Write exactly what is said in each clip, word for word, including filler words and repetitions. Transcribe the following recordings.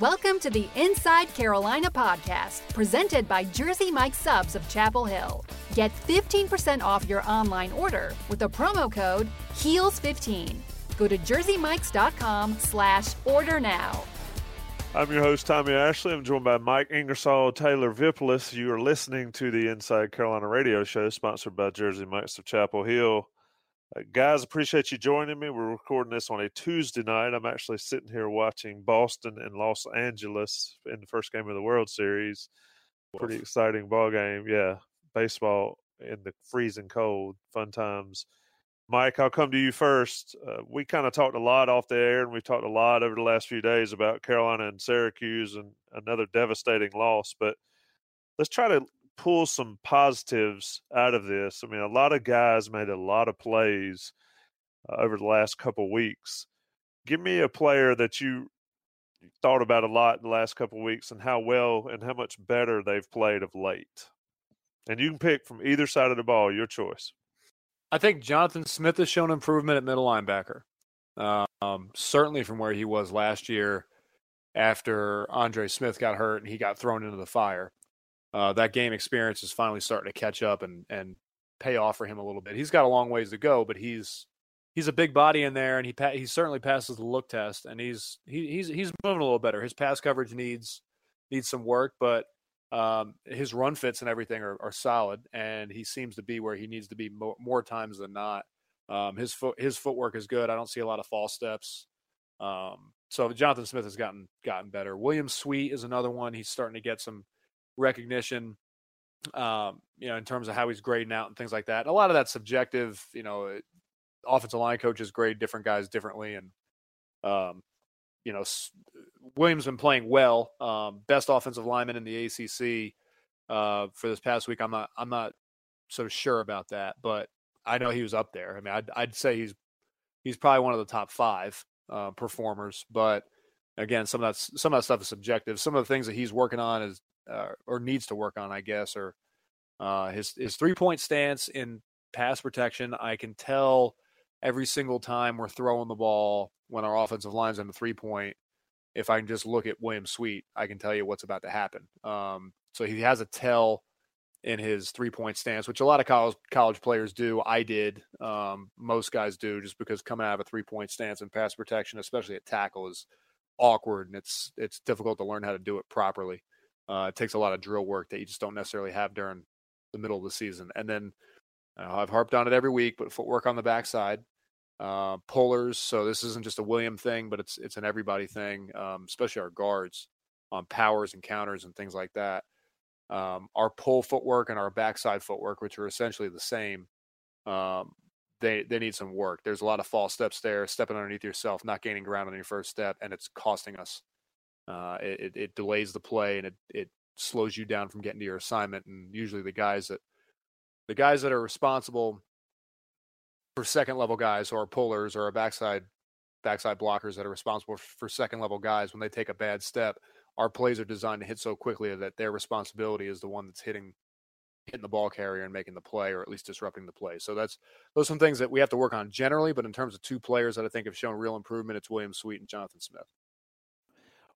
Welcome to the Inside Carolina podcast, presented by Jersey Mike's Subs of Chapel Hill. Get fifteen percent off your online order with the promo code heels fifteen. Go to jersey mikes dot com slash order now. I'm your host, Tommy Ashley. I'm joined by Mike Ingersoll, Taylor Vippolis. You are listening to the Inside Carolina radio show, sponsored by Jersey Mike's of Chapel Hill. Uh, guys, appreciate you joining me. We're recording this on a Tuesday night. I'm actually sitting here watching Boston and Los Angeles in the first game of the World Series. Pretty exciting ball game. Yeah, baseball in the freezing cold. Fun times. Mike, I'll come to you first. Uh, we kind of talked a lot off the air, and we talked a lot over the last few days about Carolina and Syracuse and another devastating loss. But let's try to pull some positives out of this. I mean, a lot of guys made a lot of plays uh, over the last couple weeks. Give me a player that you thought about a lot in the last couple weeks and how well and how much better they've played of late. And you can pick from either side of the ball, your choice. I think Jonathan Smith has shown improvement at middle linebacker, um, certainly from where he was last year after Andre Smith got hurt and he got thrown into the fire. Uh, that game experience is finally starting to catch up and, and pay off for him a little bit. He's got a long ways to go, but he's he's a big body in there, and he pa- he certainly passes the look test, and he's he, he's he's moving a little better. His pass coverage needs needs some work, but um, his run fits and everything are, are solid, and he seems to be where he needs to be more, more times than not. Um, his foot his footwork is good. I don't see a lot of false steps. Um, so Jonathan Smith has gotten gotten better. William Sweet is another one. He's starting to get some recognition, um, you know, in terms of how he's grading out and things like that. A lot of that's subjective. You know, it, offensive line coaches grade different guys differently, and um, you know, S- William's been playing well. Um, best offensive lineman in the A C C uh, for this past week. I'm not, I'm not so sure about that, but I know he was up there. I mean, I'd, I'd say he's he's probably one of the top five uh, performers. But again, some of that some of that stuff is subjective. Some of the things that he's working on is Uh, or needs to work on, I guess, or uh, his his three-point stance in pass protection. I can tell every single time we're throwing the ball when our offensive line's in the three-point, if I can just look at William Sweet, I can tell you what's about to happen. Um, so he has a tell in his three-point stance, which a lot of college, college players do. I did. Um, most guys do, just because coming out of a three-point stance in pass protection, especially at tackle, is awkward, and it's it's difficult to learn how to do it properly. Uh, it takes a lot of drill work that you just don't necessarily have during the middle of the season. And then uh, I've harped on it every week, but footwork on the backside, uh, pullers. So this isn't just a William thing, but it's it's an everybody thing, um, especially our guards on powers and counters and things like that. Um, our pull footwork and our backside footwork, which are essentially the same, um, they they need some work. There's a lot of false steps there, stepping underneath yourself, not gaining ground on your first step, and it's costing us. Uh, it, it delays the play, and it, it slows you down from getting to your assignment. And usually the guys that the guys that are responsible for second level guys, or pullers, or backside backside blockers that are responsible for second level guys, when they take a bad step, our plays are designed to hit so quickly that their responsibility is the one that's hitting hitting the ball carrier and making the play, or at least disrupting the play. So that's those are some things that we have to work on generally. But in terms of two players that I think have shown real improvement, it's William Sweet and Jonathan Smith.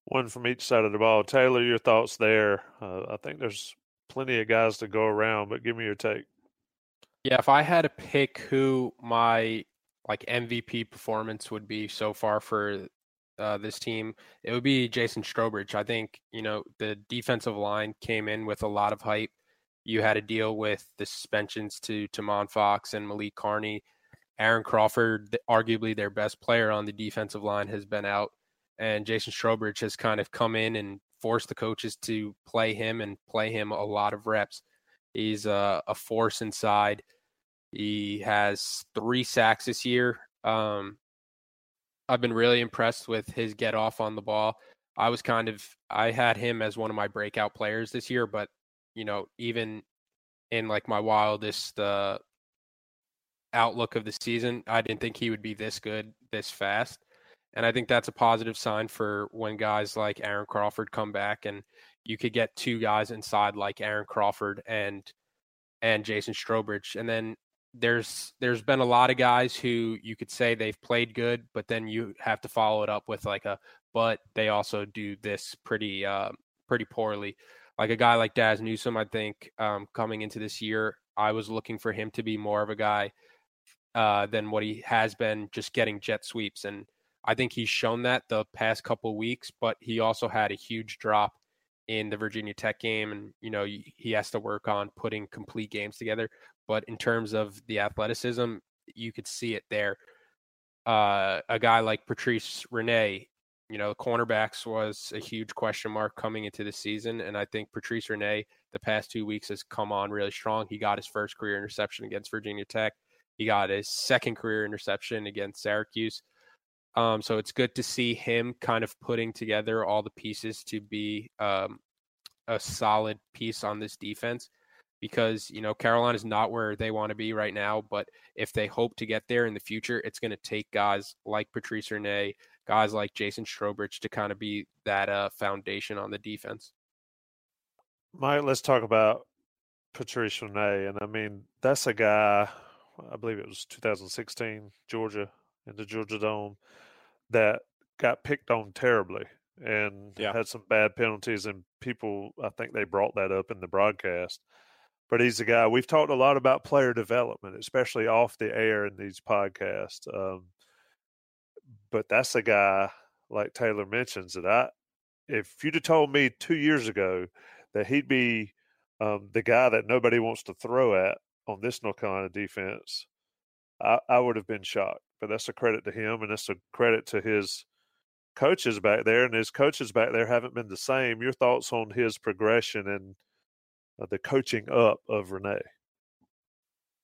One from each side of the ball. Taylor, your thoughts there. Uh, I think there's plenty of guys to go around, but give me your take. Yeah, if I had to pick who my like M V P performance would be so far for uh, this team, it would be Jason Strowbridge. I think, you know, the defensive line came in with a lot of hype. You had to deal with the suspensions to Tomon Fox and Malik Carney. Aaron Crawford, arguably their best player on the defensive line, has been out. And Jason Strowbridge has kind of come in and forced the coaches to play him and play him a lot of reps. He's a, a force inside. He has three sacks this year. Um, I've been really impressed with his get off on the ball. I was kind of, I had him as one of my breakout players this year, but you know, even in like my wildest uh, outlook of the season, I didn't think he would be this good, this fast. And I think that's a positive sign for when guys like Aaron Crawford come back, and you could get two guys inside like Aaron Crawford and and Jason Strowbridge. And then there's there's been a lot of guys who you could say they've played good, but then you have to follow it up with like a, but they also do this pretty uh, pretty poorly. Like a guy like Daz Newsome, I think um, coming into this year, I was looking for him to be more of a guy uh, than what he has been, just getting jet sweeps. And I think he's shown that the past couple of weeks, but he also had a huge drop in the Virginia Tech game. And, you know, he has to work on putting complete games together. But in terms of the athleticism, you could see it there. Uh, a guy like Patrice Renee, you know, the cornerbacks was a huge question mark coming into the season. And I think Patrice Renee, the past two weeks has come on really strong. He got his first career interception against Virginia Tech. He got his second career interception against Syracuse. Um, so it's good to see him kind of putting together all the pieces to be um, a solid piece on this defense, because, you know, Carolina is not where they want to be right now, but if they hope to get there in the future, it's going to take guys like Patrice Renee, guys like Jason Strowbridge to kind of be that uh, foundation on the defense. Mike, let's talk about Patrice Renee. And I mean, that's a guy, I believe it was two thousand sixteen, Georgia, in the Georgia Dome, that got picked on terribly and yeah. had some bad penalties. And people, I think they brought that up in the broadcast. But he's a guy, we've talked a lot about player development, especially off the air in these podcasts. Um, but that's a guy, like Taylor mentions, that I, if you'd have told me two years ago that he'd be um, the guy that nobody wants to throw at on this North Carolina defense, I, I would have been shocked. But that's a credit to him, and that's a credit to his coaches back there. And his coaches back there haven't been the same. Your thoughts on his progression and uh, the coaching up of Renee?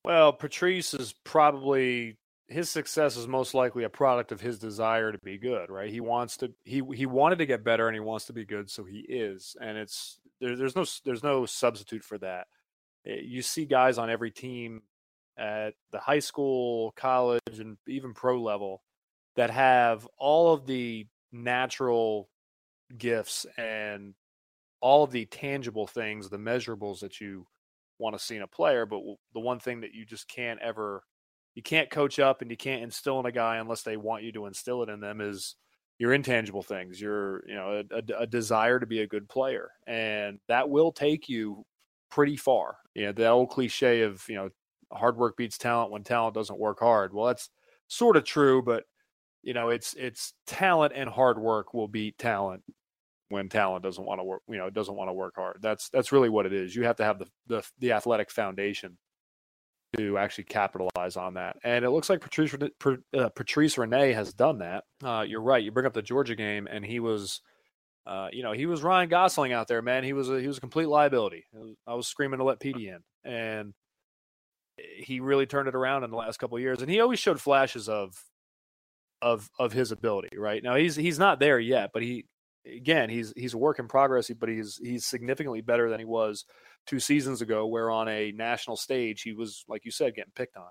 Well, Patrice is probably his success is most likely a product of his desire to be good, right? He wants to he he wanted to get better, and he wants to be good, so he is. And it's there, there's no there's no substitute for that. You see guys on every team at the high school, college, and even pro level that have all of the natural gifts and all of the tangible things, the measurables that you want to see in a player. But the one thing that you just can't ever, you can't coach up and you can't instill in a guy unless they want you to instill it in them is your intangible things, your, you know, a, a desire to be a good player. And that will take you pretty far. You know, the old cliche of, you know, hard work beats talent when talent doesn't work hard. Well, that's sort of true, but you know, it's, it's talent and hard work will beat talent when talent doesn't want to work, you know, doesn't want to work hard. That's, that's really what it is. You have to have the, the, the athletic foundation to actually capitalize on that. And it looks like Patrice, uh, Patrice Renee has done that. Uh, you're right. You bring up the Georgia game and he was, uh, you know, he was Ryan Gosling out there, man. He was a, he was a complete liability. I was screaming to let P D in, and he really turned it around in the last couple of years, and he always showed flashes of, of, of his ability. Right now, he's he's not there yet, but he again he's he's a work in progress. But he's he's significantly better than he was two seasons ago, where on a national stage he was, like you said, getting picked on.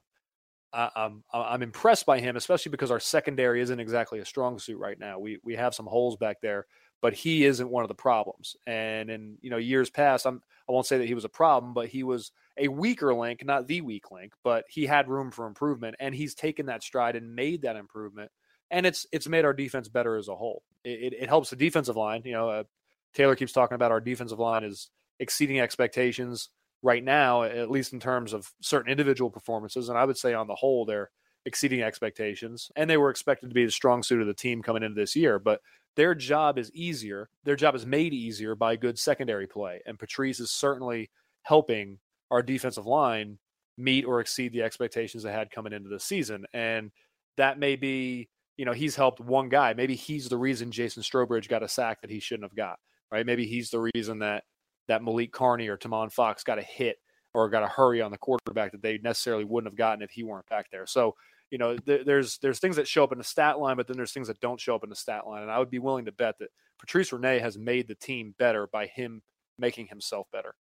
I, I'm I'm impressed by him, especially because our secondary isn't exactly a strong suit right now. We we have some holes back there, but he isn't one of the problems. And in, you know, years past, I'm, I won't say that he was a problem, but he was a weaker link, not the weak link, but he had room for improvement, and he's taken that stride and made that improvement. And it's, it's made our defense better as a whole. It, it, it helps the defensive line. You know, uh, Taylor keeps talking about our defensive line is exceeding expectations right now, at least in terms of certain individual performances. And I would say on the whole, they're exceeding expectations, and they were expected to be the strong suit of the team coming into this year, but their job is easier. Their job is made easier by good secondary play. And Patrice is certainly helping our defensive line meet or exceed the expectations they had coming into the season. And that may be, you know, he's helped one guy. Maybe he's the reason Jason Strowbridge got a sack that he shouldn't have got, right? Maybe he's the reason that, that Malik Carney or Tomon Fox got a hit or got a hurry on the quarterback that they necessarily wouldn't have gotten if he weren't back there. So, you know, th- there's there's things that show up in the stat line, but then there's things that don't show up in the stat line. And I would be willing to bet that Patrice Renee has made the team better by him making himself better.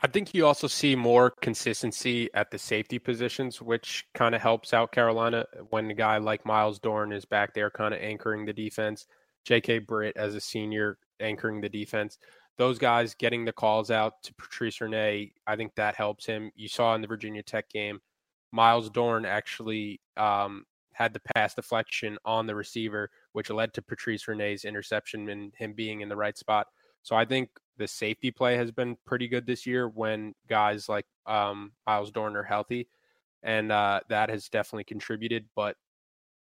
I think you also see more consistency at the safety positions, which kind of helps out Carolina when a guy like Miles Dorn is back there kind of anchoring the defense, J K. Britt as a senior anchoring the defense. Those guys getting the calls out to Patrice Renee, I think that helps him. You saw in the Virginia Tech game, Miles Dorn actually um, had the pass deflection on the receiver, which led to Patrice Renee's interception and him being in the right spot. So I think the safety play has been pretty good this year when guys like um, Miles Dorn are healthy, and uh, that has definitely contributed. But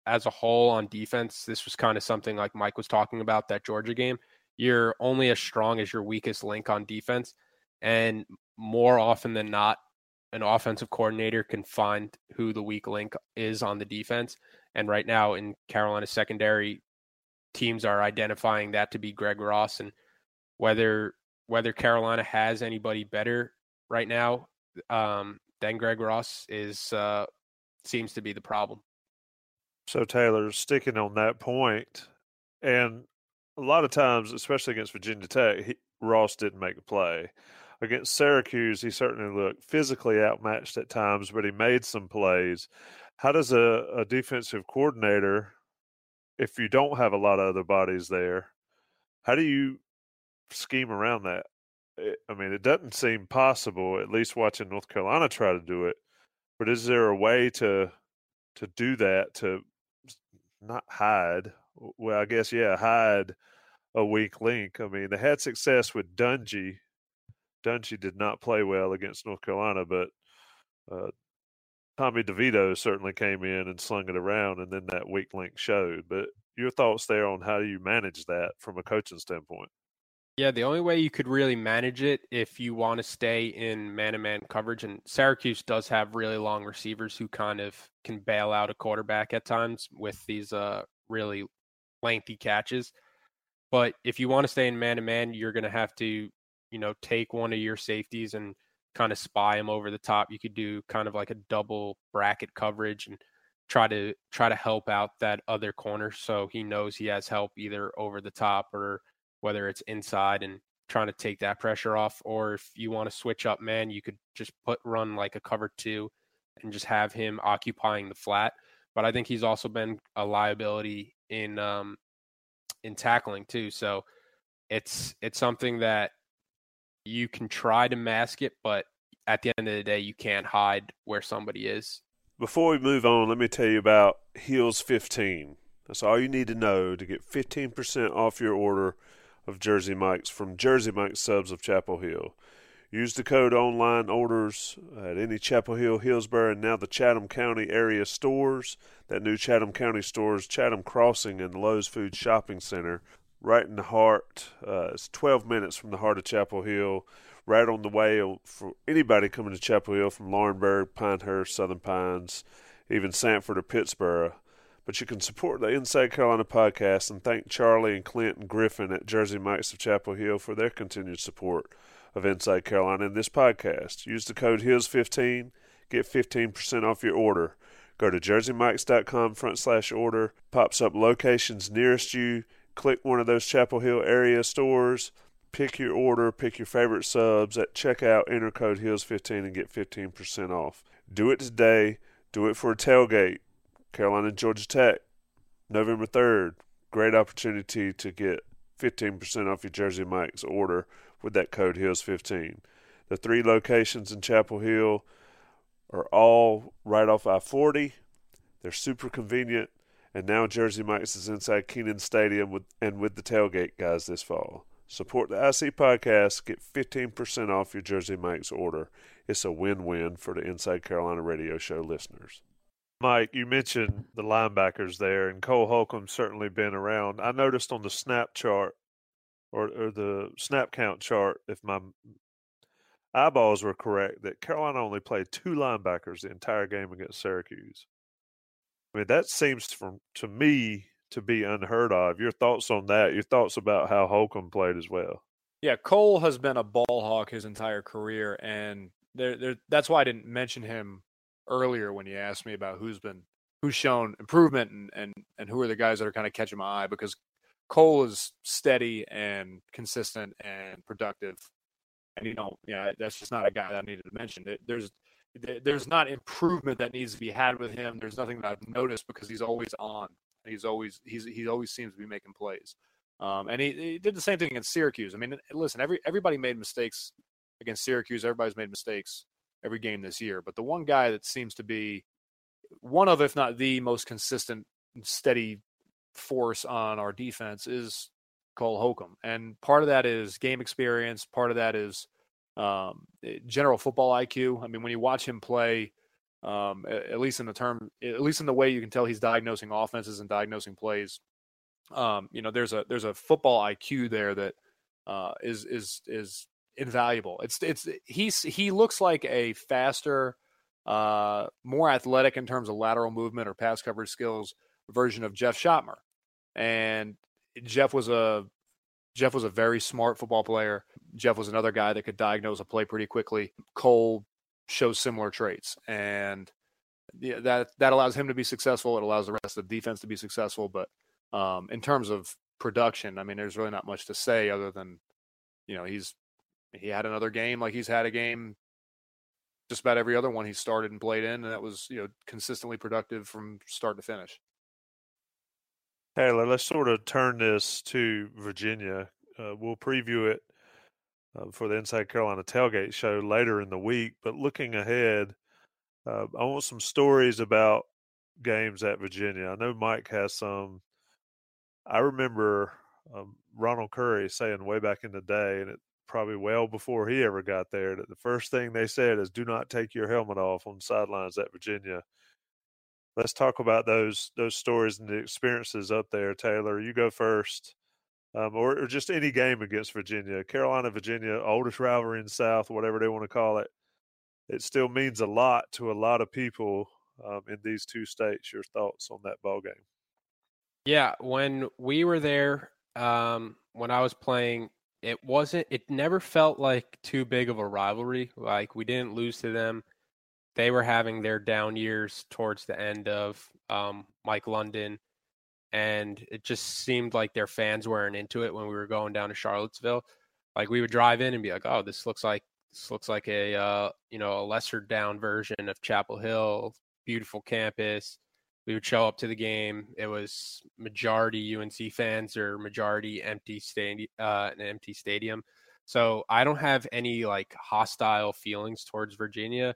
as a whole on defense, this was kind of something like Mike was talking about, that Georgia game. You're only as strong as your weakest link on defense, and more often than not, an offensive coordinator can find who the weak link is on the defense. And right now in Carolina's secondary, teams are identifying that to be Greg Ross. And whether whether Carolina has anybody better right now um, than Greg Ross is uh, seems to be the problem. So, Taylor, sticking on that point, and a lot of times, especially against Virginia Tech, he, Ross didn't make a play. Against Syracuse, he certainly looked physically outmatched at times, but he made some plays. How does a, a defensive coordinator, if you don't have a lot of other bodies there, how do you scheme around that? It, I mean, it doesn't seem possible, at least watching North Carolina try to do it, but is there a way to to do that, to not hide? Well, I guess, yeah, hide a weak link. I mean, they had success with Dungy. Dungy did not play well against North Carolina, but uh, Tommy DeVito certainly came in and slung it around, and then that weak link showed. But your thoughts there on how do you manage that from a coaching standpoint? Yeah, the only way you could really manage it if you want to stay in man-to-man coverage, and Syracuse does have really long receivers who kind of can bail out a quarterback at times with these uh, really lengthy catches. But if you want to stay in man-to-man, you're going to have to you know, take one of your safeties and kind of spy him over the top. You could do kind of like a double bracket coverage and try to try to help out that other corner so he knows he has help either over the top or whether it's inside, and trying to take that pressure off. Or if you want to switch up, man, you could just put run like a cover two and just have him occupying the flat. But I think he's also been a liability in um, in tackling too. So it's it's something that you can try to mask it, but at the end of the day, you can't hide where somebody is. Before we move on, let me tell you about Heels fifteen. That's all you need to know to get fifteen percent off your order of Jersey Mike's from Jersey Mike's Subs of Chapel Hill. Use the code online orders at any Chapel Hill, Hillsborough, and now the Chatham County area stores. That new Chatham County stores, Chatham Crossing and Lowe's Food Shopping Center. Right in the heart, uh, it's twelve minutes from the heart of Chapel Hill, right on the way for anybody coming to Chapel Hill from Laurinburg, Pinehurst, Southern Pines, even Sanford or Pittsburgh. But you can support the Inside Carolina podcast and thank Charlie and Clint and Griffin at Jersey Mike's of Chapel Hill for their continued support of Inside Carolina in this podcast. Use the code H E E L S fifteen, get fifteen percent off your order. Go to jersey mikes dot com front slash order, pops up locations nearest you. Click one of those Chapel Hill area stores, pick your order, pick your favorite subs at checkout, enter code H E E L S fifteen and get fifteen percent off. Do it today. Do it for a tailgate. Carolina and Georgia Tech, November third. Great opportunity to get fifteen percent off your Jersey Mike's order with that code H E E L S fifteen. The three locations in Chapel Hill are all right off I forty. They're super convenient. And now Jersey Mike's is inside Kenan Stadium with, and with the tailgate guys this fall. Support the I C podcast. Get fifteen percent off your Jersey Mike's order. It's a win-win for the Inside Carolina radio show listeners. Mike, you mentioned the linebackers there, and Cole Holcomb's certainly been around. I noticed on the snap chart, or, or the snap count chart, if my eyeballs were correct, that Carolina only played two linebackers the entire game against Syracuse. I mean, that seems from, to me to be unheard of. Your thoughts on that? Your thoughts about how Holcomb played as well? Yeah, Cole has been a ball hawk his entire career, and there, there, that's why I didn't mention him earlier when you asked me about who's been who's shown improvement and, and, and who are the guys that are kind of catching my eye, because Cole is steady and consistent and productive, and you know, yeah, that's just not a guy that I needed to mention. There's There's not improvement that needs to be had with him. There's nothing that I've noticed because he's always on. He's always he's he always seems to be making plays, um, and he, he did the same thing against Syracuse. I mean, listen, every everybody made mistakes against Syracuse. Everybody's made mistakes. every game this year. But the one guy that seems to be one of, if not the most consistent, steady force on our defense is Cole Holcomb. And part of that is game experience. Part of that is um, general football I Q. I mean, when you watch him play, um, at least in the term, at least in the way you can tell he's diagnosing offenses and diagnosing plays, um, you know, there's a, there's a football I Q there that uh, is, is, is invaluable. It's, it's, he's, he looks like a faster, uh, more athletic in terms of lateral movement or pass coverage skills version of Jeff Schottmer. And Jeff was a, Jeff was a very smart football player. Jeff was another guy that could diagnose a play pretty quickly. Cole shows similar traits, and yeah, that, that allows him to be successful. It allows the rest of the defense to be successful. But um, in terms of production, I mean, there's really not much to say other than, you know, he's, he had another game. Like he's had a game just about every other one he started and played in. And that was, you know, consistently productive from start to finish. Taylor, let's sort of turn this to Virginia. Uh, we'll preview it uh, for the Inside Carolina Tailgate show later in the week. But looking ahead, uh, I want some stories about games at Virginia. I know Mike has some. I remember um, Ronald Curry saying way back in the day, and it probably well before he ever got there, that the first thing they said is, do not take your helmet off on the sidelines at Virginia. Let's talk about those those stories and the experiences up there. Taylor, you go first, um, or, or just any game against Virginia. Carolina, Virginia, oldest rivalry in the South, whatever they want to call it. It still means a lot to a lot of people um, in these two states. Your thoughts on that ball game? Yeah, when we were there, um, when I was playing, it wasn't. It never felt like too big of a rivalry. Like we didn't lose to them. They were having their down years towards the end of um, Mike London, and it just seemed like their fans weren't into it when we were going down to Charlottesville. Like we would drive in and be like, "Oh, this looks like this looks like a uh, you know, a lesser down version of Chapel Hill, beautiful campus." We would show up to the game. It was majority U N C fans or majority empty stadium, uh, an empty stadium. So I don't have any like hostile feelings towards Virginia.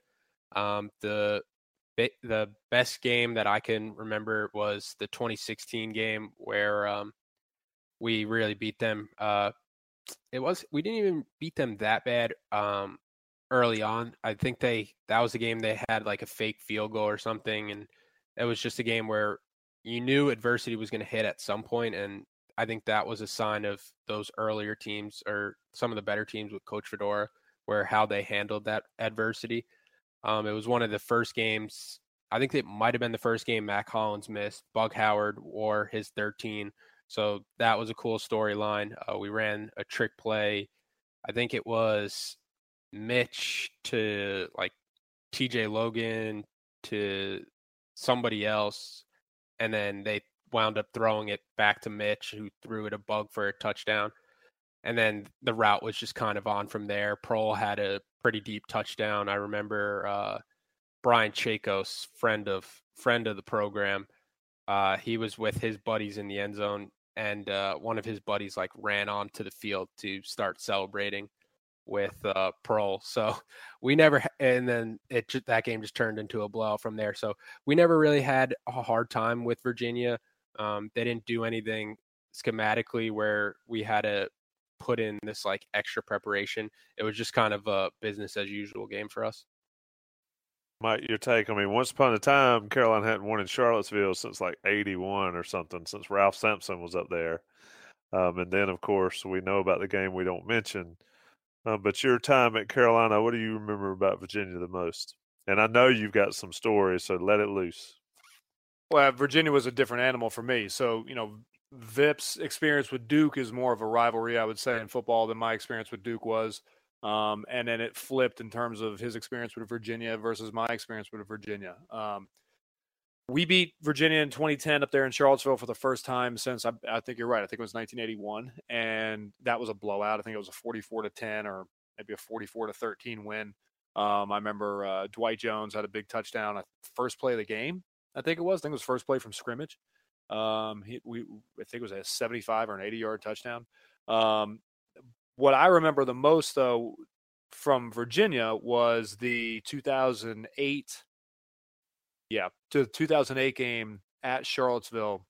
Um, the the best game that I can remember was the twenty sixteen game where um, we really beat them. Uh, it was we didn't even beat them that bad um, early on. I think they that was the game they had like a fake field goal or something, and it was just a game where you knew adversity was going to hit at some point. And I think that was a sign of those earlier teams or some of the better teams with Coach Fedora, where how they handled that adversity. Um, it was one of the first games. I think it might have been the first game Mac Hollins missed. Bug Howard wore his thirteen. So that was a cool storyline. Uh, we ran a trick play. I think it was Mitch to like T J Logan to somebody else. And then they wound up throwing it back to Mitch, who threw it a bug for a touchdown. And then the route was just kind of on from there. Prohl had a pretty deep touchdown. I remember uh, Brian Chacos, friend of friend of the program. Uh, he was with his buddies in the end zone, and uh, one of his buddies like ran onto the field to start celebrating with uh, Prohl. So we never, and then it that game just turned into a blowout from there. So we never really had a hard time with Virginia. Um, they didn't do anything schematically where we had a put in this like extra preparation. It was just kind of a business as usual game for us. Mike, your take? I mean, once upon a time, Carolina hadn't won in Charlottesville since like eighty-one or something, since Ralph Sampson was up there. Um, and then, of course, we know about the game we don't mention. Uh, but your time at Carolina, what do you remember about Virginia the most? And I know you've got some stories, so let it loose. Well, Virginia was a different animal for me. So, you know, Vip's experience with Duke is more of a rivalry, I would say, in football than my experience with Duke was. Um, and then it flipped in terms of his experience with Virginia versus my experience with Virginia. Um, we beat Virginia in twenty ten up there in Charlottesville for the first time since, I, I think you're right, I think it was nineteen eighty-one. And that was a blowout. I think it was a forty-four to ten or maybe a forty-four to thirteen win. Um, I remember uh, Dwight Jones had a big touchdown, first play of the game, I think it was. I think it was first play from scrimmage. Um, he, we, I think it was a seventy-five or an eighty yard touchdown. Um, what I remember the most though, from Virginia was the two thousand eight, yeah, to the two thousand eight game at Charlottesville,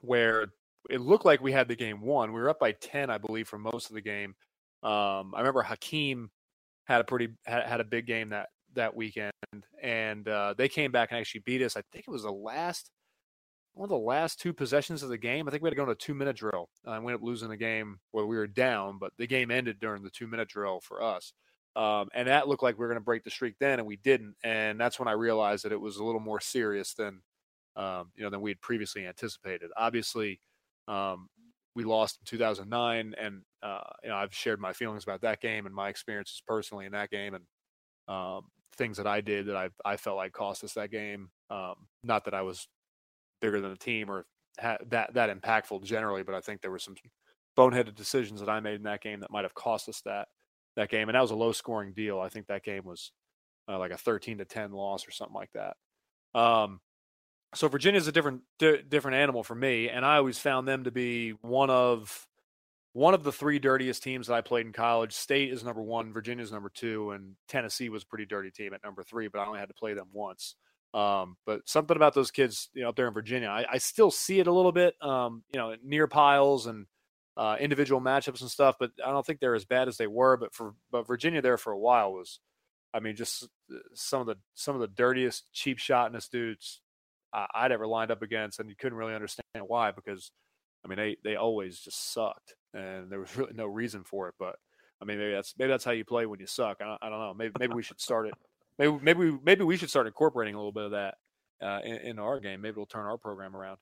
where it looked like we had the game won. We were up by ten, I believe, for most of the game. Um, I remember Hakeem had a pretty had, had a big game that that weekend, and uh, they came back and actually beat us. I think it was the last one of the last two possessions of the game. I think we had to go on a two minute drill. I uh, ended up losing the game where we were down, but the game ended during the two minute drill for us. Um, and that looked like we were going to break the streak then, and we didn't. And that's when I realized that it was a little more serious than um, you know than we had previously anticipated. Obviously, um, we lost in two thousand nine, and uh, you know I've shared my feelings about that game and my experiences personally in that game, and um, things that I did that I I felt like cost us that game. Um, not that I was bigger than the team or ha- that that impactful generally, but I think there were some boneheaded decisions that I made in that game that might have cost us that. That game, and that was a low-scoring deal. I think that game was uh, like a thirteen to ten loss or something like that. Um, so Virginia is a different di- different animal for me, and I always found them to be one of one of the three dirtiest teams that I played in college. State is number one, Virginia is number two, and Tennessee was a pretty dirty team at number three. But I only had to play them once. Um, but something about those kids, you know, up there in Virginia, I, I still see it a little bit. Um, you know, near piles and. Uh, individual matchups and stuff, but I don't think they're as bad as they were. But for but Virginia there for a while was, I mean, just some of the some of the dirtiest cheap shotness dudes I, I'd ever lined up against, and you couldn't really understand why because, I mean, they, they always just sucked, and there was really no reason for it. But I mean, maybe that's maybe that's how you play when you suck. I don't, I don't know. Maybe maybe we should start it. Maybe maybe we, maybe we should start incorporating a little bit of that uh, in, in our game. Maybe it'll turn our program around.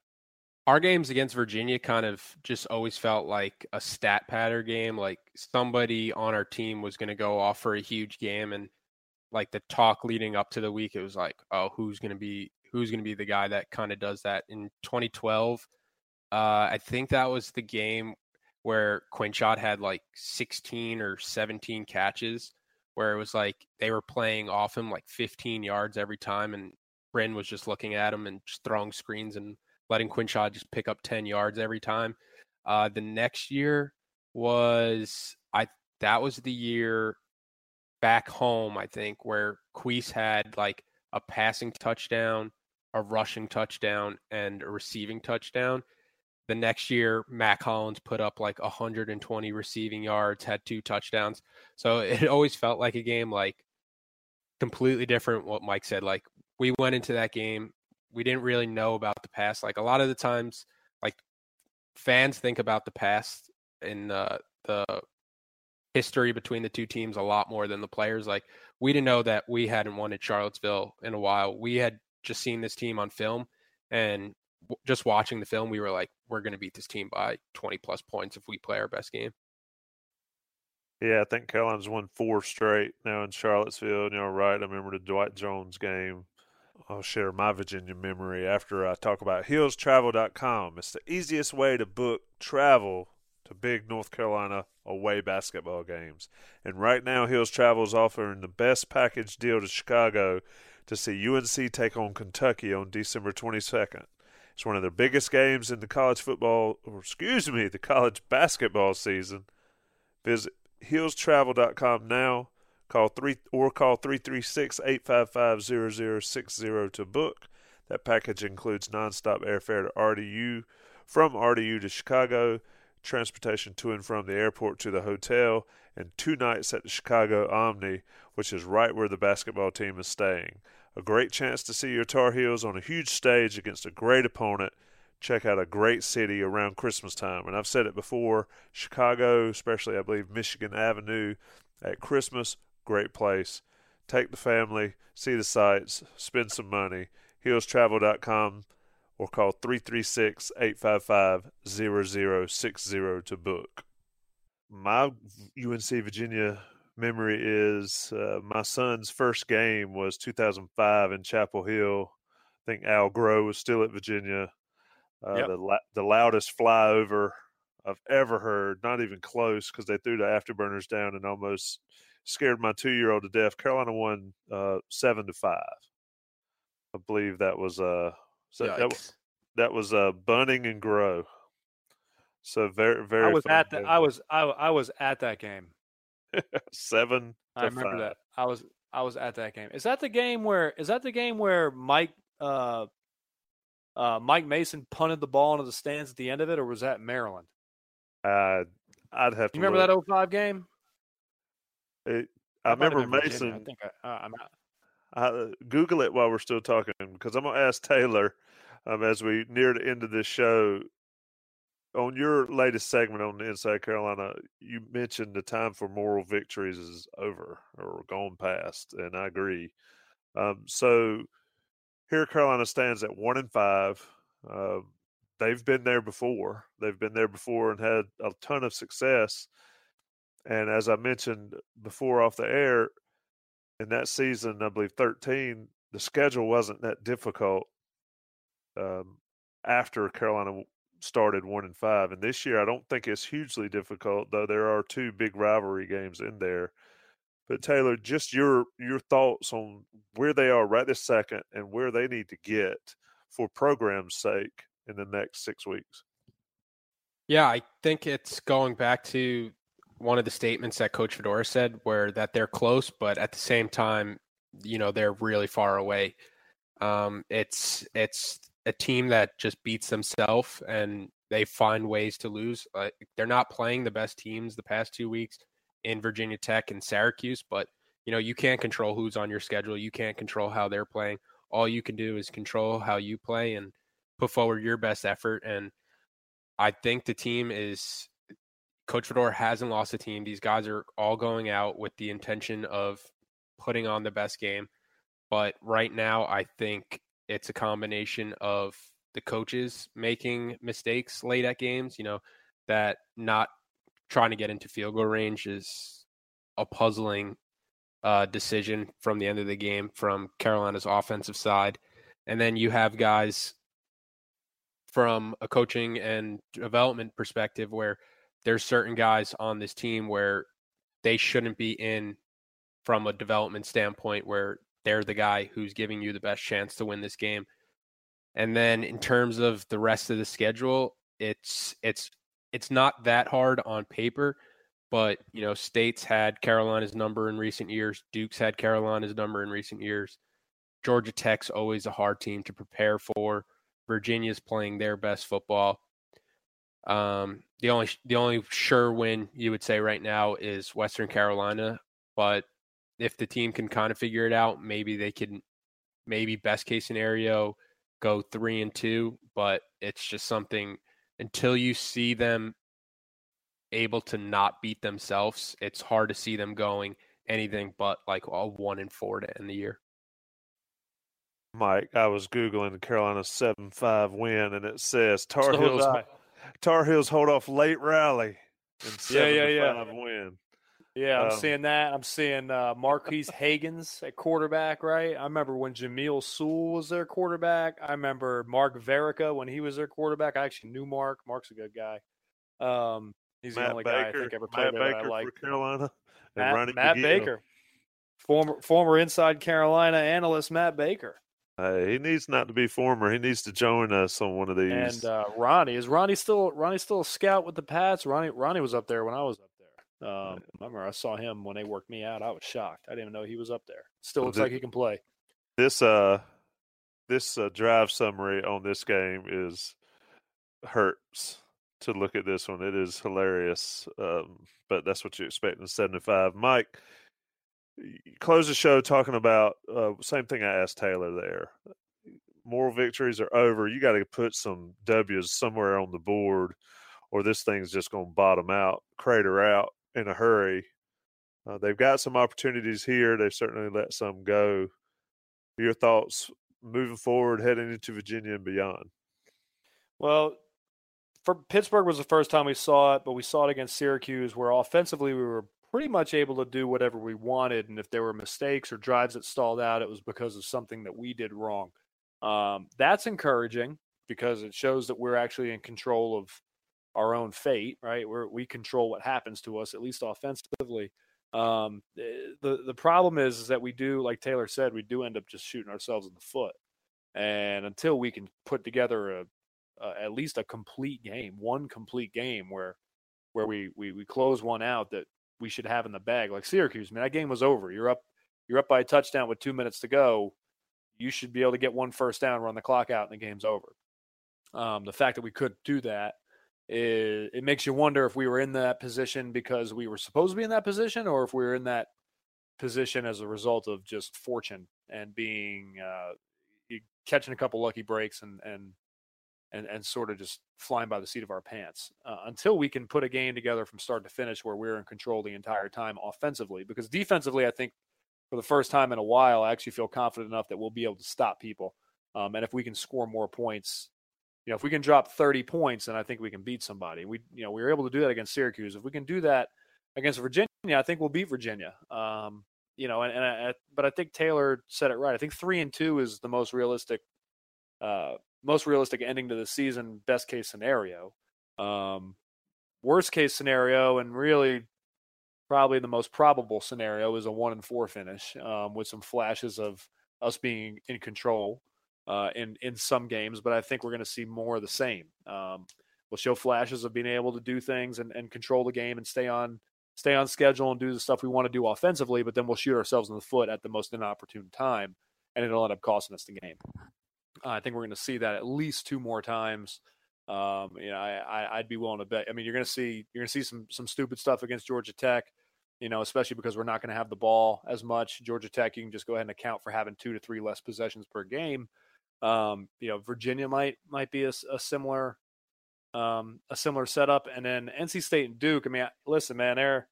Our games against Virginia kind of just always felt like a stat patter game. Like somebody on our team was going to go off for a huge game, and like the talk leading up to the week, it was like, oh, who's going to be who's going to be the guy that kind of does that? In twenty twelve, uh, I think that was the game where Quinshot had like sixteen or seventeen catches, where it was like they were playing off him like fifteen yards every time, and Bryn was just looking at him and just throwing screens and letting Quinshot just pick up ten yards every time. Uh, the next year was I. That was the year back home, I think, where Queese had like a passing touchdown, a rushing touchdown, and a receiving touchdown. The next year, Mac Hollins put up like one hundred twenty receiving yards, had two touchdowns. So it always felt like a game like completely different. What Mike said, like we went into that game. We didn't really know about the past. Like a lot of the times, like fans think about the past and uh, the history between the two teams a lot more than the players. Like we didn't know that we hadn't won at Charlottesville in a while. We had just seen this team on film, and w- just watching the film, we were like, we're going to beat this team by twenty plus points if we play our best game. Yeah. I think Carolina's won four straight now in Charlottesville. And you're right. I remember the Dwight Jones game. I'll share my Virginia memory after I talk about Heels Travel dot com. It's the easiest way to book travel to big North Carolina away basketball games. And right now, Heels Travel is offering the best package deal to Chicago to see U N C take on Kentucky on December twenty-second. It's one of their biggest games in the college football, or excuse me, the college basketball season. Visit Heels Travel dot com now. Call three or call three three six, eight five five, zero zero six zero to book. That package includes nonstop airfare to R D U, from R D U to Chicago, transportation to and from the airport to the hotel, and two nights at the Chicago Omni, which is right where the basketball team is staying. A great chance to see your Tar Heels on a huge stage against a great opponent. Check out a great city around Christmas time. And I've said it before, Chicago, especially I believe Michigan Avenue, at Christmas, great place. Take the family, see the sights, spend some money. Heels Travel dot com or call three three six, eight five five, zero zero six zero to book. My U N C Virginia memory is uh, my son's first game was two thousand five in Chapel Hill. I think Al Groh was still at Virginia. Uh, yep. the, la- the loudest flyover I've ever heard, not even close, because they threw the afterburners down and almost – scared my two-year-old to death. Carolina won uh, seven to five. I believe that was uh, so that, that was uh, Bunning and Groh. So very, very. I was at that. I was I, I was at that game. seven I remember five. that. I was I was at that game. Is that the game where is that the game where Mike uh, uh, Mike Mason punted the ball into the stands at the end of it, or was that Maryland? Uh, I'd have to. You remember look. that oh five game? It, I, I remember Mason. Virginia. I think I, uh, I'm out. Uh, Google it while we're still talking, because I'm going to ask Taylor um, as we near the end of this show. On your latest segment on Inside Carolina, you mentioned the time for moral victories is over or gone past, and I agree. Um, so here Carolina stands at one and five. Uh, they've been there before. They've been there before and had a ton of success. And as I mentioned before off the air, in that season, I believe thirteen, the schedule wasn't that difficult um, after Carolina started one and five. And this year, I don't think it's hugely difficult, though there are two big rivalry games in there. But Taylor, just your your thoughts on where they are right this second and where they need to get for program's sake in the next six weeks. Yeah, I think it's going back to one of the statements that Coach Fedora said, where that they're close, but at the same time, you know, they're really far away. Um, it's, it's a team that just beats themselves and they find ways to lose. Uh, they're not playing the best teams the past two weeks in Virginia Tech and Syracuse, but you know, you can't control who's on your schedule. You can't control how they're playing. All you can do is control how you play and put forward your best effort. And I think the team is, Coach Fedora hasn't lost a team. These guys are all going out with the intention of putting on the best game. But right now, I think it's a combination of the coaches making mistakes late at games, you know, that not trying to get into field goal range is a puzzling uh, decision from the end of the game from Carolina's offensive side. And then you have guys from a coaching and development perspective where there's certain guys on this team where they shouldn't be in from a development standpoint, where they're the guy who's giving you the best chance to win this game. And then in terms of the rest of the schedule, it's, it's, it's not that hard on paper, but you know, State's had Carolina's number in recent years. Duke's had Carolina's number in recent years. Georgia Tech's always a hard team to prepare for. Virginia's playing their best football. Um, the only the only sure win you would say right now is Western Carolina, but if the team can kind of figure it out, maybe they can, maybe best case scenario, go three and two. But it's just something until you see them able to not beat themselves, it's hard to see them going anything but like a one and four to end the year. Mike, I was googling the Carolina seven five win, and it says Tar Heels. Tar Heels hold off late rally and seven yeah, yeah, yeah. five win. Yeah, um, I'm seeing that. I'm seeing uh, Marquise Higgins at quarterback, right? I remember when Jameel Sewell was their quarterback. I remember Mark Verica when he was their quarterback. I actually knew Mark. Mark's a good guy. Um, he's Matt the only Baker, guy I think ever played Matt Baker like. for Carolina. And Matt, Ronnie Matt Baker, former former Inside Carolina analyst Matt Baker. Uh, he needs not to be former. He needs to join us on one of these. And uh, Ronnie is Ronnie still Ronnie still a scout with the Pats? Ronnie Ronnie was up there when I was up there. Um, I remember I saw him when they worked me out. I was shocked. I didn't even know he was up there. Still looks well, this, like he can play. This uh this uh, drive summary on this game is hurts to look at this one. It is hilarious, um, but that's what you expect in seventy-five. Mike, close the show talking about uh, same thing I asked Taylor there. Moral victories are over. You got to put some W's somewhere on the board, or this thing's just going to bottom out, crater out in a hurry. Uh, they've got some opportunities here. They've certainly let some go. Your thoughts moving forward, heading into Virginia and beyond? Well, for Pittsburgh was the first time we saw it, but we saw it against Syracuse, where offensively we were pretty much able to do whatever we wanted. And if there were mistakes or drives that stalled out, it was because of something that we did wrong. Um, that's encouraging because it shows that we're actually in control of our own fate, right? We're, we control what happens to us, at least offensively. Um, the, the problem is, is that we do, like Taylor said, we do end up just shooting ourselves in the foot. And until we can put together a, uh, at least a complete game, one complete game where, where we, we, we close one out that we should have in the bag. Like Syracuse, man, that game was over. You're up, you're up by a touchdown with two minutes to go. You should be able to get one first down, run the clock out, and the game's over. Um, the fact that we could do that, it, it makes you wonder if we were in that position because we were supposed to be in that position, or if we were in that position as a result of just fortune and being uh, catching a couple lucky breaks and and and and sort of just flying by the seat of our pants. Uh, until we can put a game together from start to finish where we're in control the entire time offensively, because defensively, I think for the first time in a while, I actually feel confident enough that we'll be able to stop people. Um, and if we can score more points, you know, if we can drop thirty points, then I think we can beat somebody. We, you know, we were able to do that against Syracuse. If we can do that against Virginia, I think we'll beat Virginia. Um, you know, and, and I, but I think Taylor said it right. I think three and two is the most realistic, uh, most realistic ending to the season. Best case scenario, um, worst case scenario, and really, probably the most probable scenario is a one and four finish um, with some flashes of us being in control uh, in, in some games. But I think we're going to see more of the same. Um, we'll show flashes of being able to do things and, and control the game and stay on, stay on schedule and do the stuff we want to do offensively, but then we'll shoot ourselves in the foot at the most inopportune time, and it'll end up costing us the game. Uh, I think we're going to see that at least two more times. Um, you know, I, I, I'd be willing to bet. I mean, you're going to see, you're going to see some, some stupid stuff against Georgia Tech. You know, especially because we're not going to have the ball as much. Georgia Tech, you can just go ahead and account for having two to three less possessions per game. Um, you know, Virginia might might be a, a similar um, a similar setup, and then N C State and Duke. I mean, listen, man, they're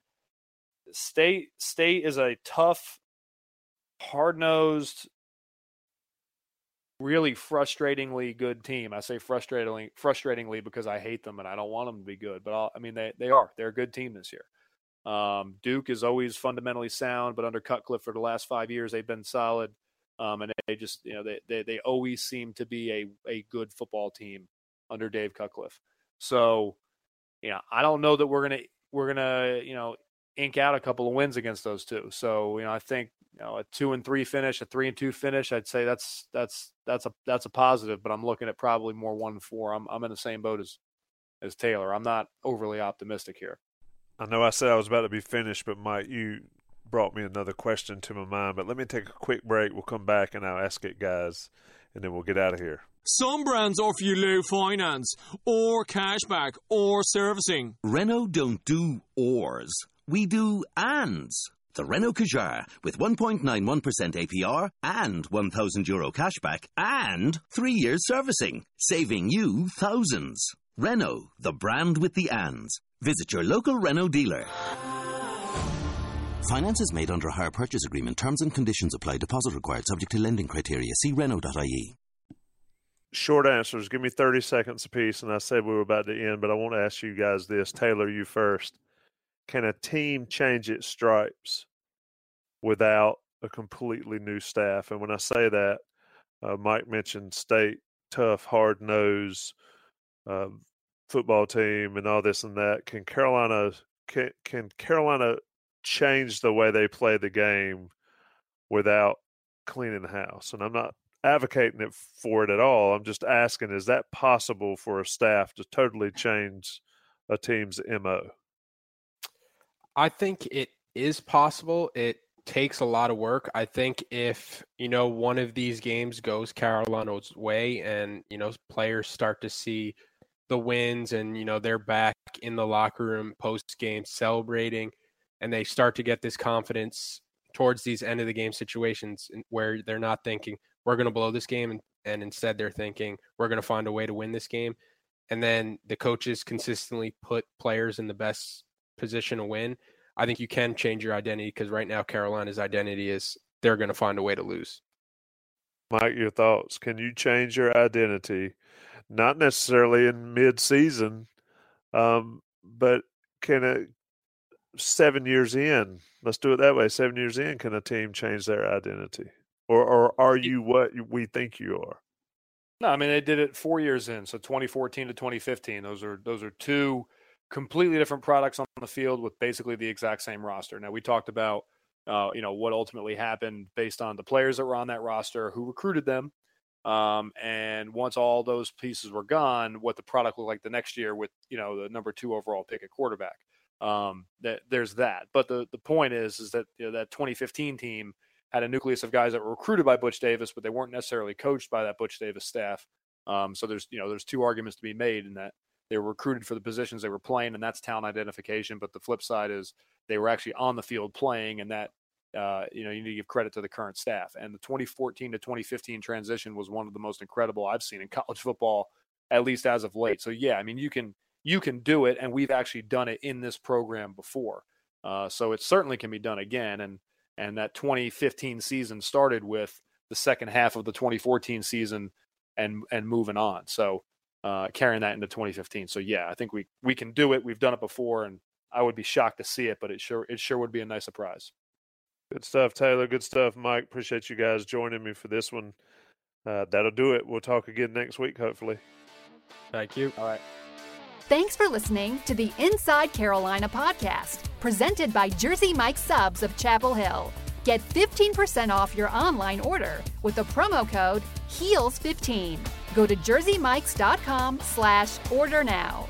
State State is a tough, hard-nosed, really frustratingly good team. I say frustratingly, frustratingly because I hate them and I don't want them to be good, but I'll, I mean, they they are. They're a good team this year. Um, Duke is always fundamentally sound, but under Cutcliffe for the last five years, they've been solid. Um, and they just, you know, they, they, they always seem to be a, a good football team under Dave Cutcliffe. So, you know, I don't know that we're going to, we're going to, you know, ink out a couple of wins against those two. So, you know, I think, you know, a two and three finish, a three and two finish, I'd say that's, that's, that's a, that's a positive, but I'm looking at probably more one and four. I'm, I'm in the same boat as, as Taylor. I'm not overly optimistic here. I know I said I was about to be finished, but Mike, you brought me another question to my mind. But let me take a quick break. We'll come back, and I'll ask it, guys, and then we'll get out of here. Some brands offer you low finance or cashback or servicing. Renault don't do ors. We do ands. The Renault Kajar with one point nine one percent A P R and one thousand euro cashback and three years servicing, saving you thousands. Renault, the brand with the ands. Visit your local Renault dealer. Finance is made under a hire purchase agreement. Terms and conditions apply. Deposit required. Subject to lending criteria. See Renault dot I E. Short answers. Give me thirty seconds apiece, and I said we were about to end, but I want to ask you guys this. Taylor, you first. Can a team change its stripes without a completely new staff? And when I say that, uh, Mike mentioned State, tough, hard-nosed, uh, football team and all this and that. Can Carolina can, can Carolina change the way they play the game without cleaning the house? And I'm not advocating it for it at all. I'm just asking, is that possible for a staff to totally change a team's M O? I think it is possible. It takes a lot of work. I think if, you know, one of these games goes Carolina's way and, you know, players start to see the wins and, you know, they're back in the locker room post-game celebrating, and they start to get this confidence towards these end-of-the-game situations where they're not thinking, we're going to blow this game, and, and instead they're thinking, we're going to find a way to win this game. And then the coaches consistently put players in the best position to win. I think you can change your identity, because right now Carolina's identity is they're going to find a way to lose. Mike, your thoughts. Can you change your identity? Not necessarily in mid-season, um, but can a seven years in, let's do it that way, seven years in, can a team change their identity? Or, or are you what we think you are? No, I mean, they did it four years in, so twenty fourteen to twenty fifteen. Those are those are two completely different products on the field with basically the exact same roster. Now, we talked about uh, you know, what ultimately happened based on the players that were on that roster, who recruited them. Um, and once all those pieces were gone, what the product looked like the next year with, you know, the number two overall pick at quarterback. um, that there's that. But the, the point is, is that, you know, that twenty fifteen team had a nucleus of guys that were recruited by Butch Davis, but they weren't necessarily coached by that Butch Davis staff. Um, so there's, you know, there's two arguments to be made in that they were recruited for the positions they were playing, and that's talent identification. But the flip side is they were actually on the field playing, and that, uh, you know, you need to give credit to the current staff. And the twenty fourteen to twenty fifteen transition was one of the most incredible I've seen in college football, at least as of late. So, yeah, I mean, you can, you can do it. And we've actually done it in this program before. Uh, so it certainly can be done again. And, and that twenty fifteen season started with the second half of the twenty fourteen season and, and moving on. So uh, carrying that into twenty fifteen. So, yeah, I think we, we can do it. We've done it before, and I would be shocked to see it, but it sure, it sure would be a nice surprise. Good stuff, Taylor. Good stuff, Mike. Appreciate you guys joining me for this one. Uh, that'll do it. We'll talk again next week, hopefully. Thank you. All right. Thanks for listening to the Inside Carolina podcast, presented by Jersey Mike's Subs of Chapel Hill. Get fifteen percent off your online order with the promo code HEELS fifteen. Go to jersey mikes dot com slash order now.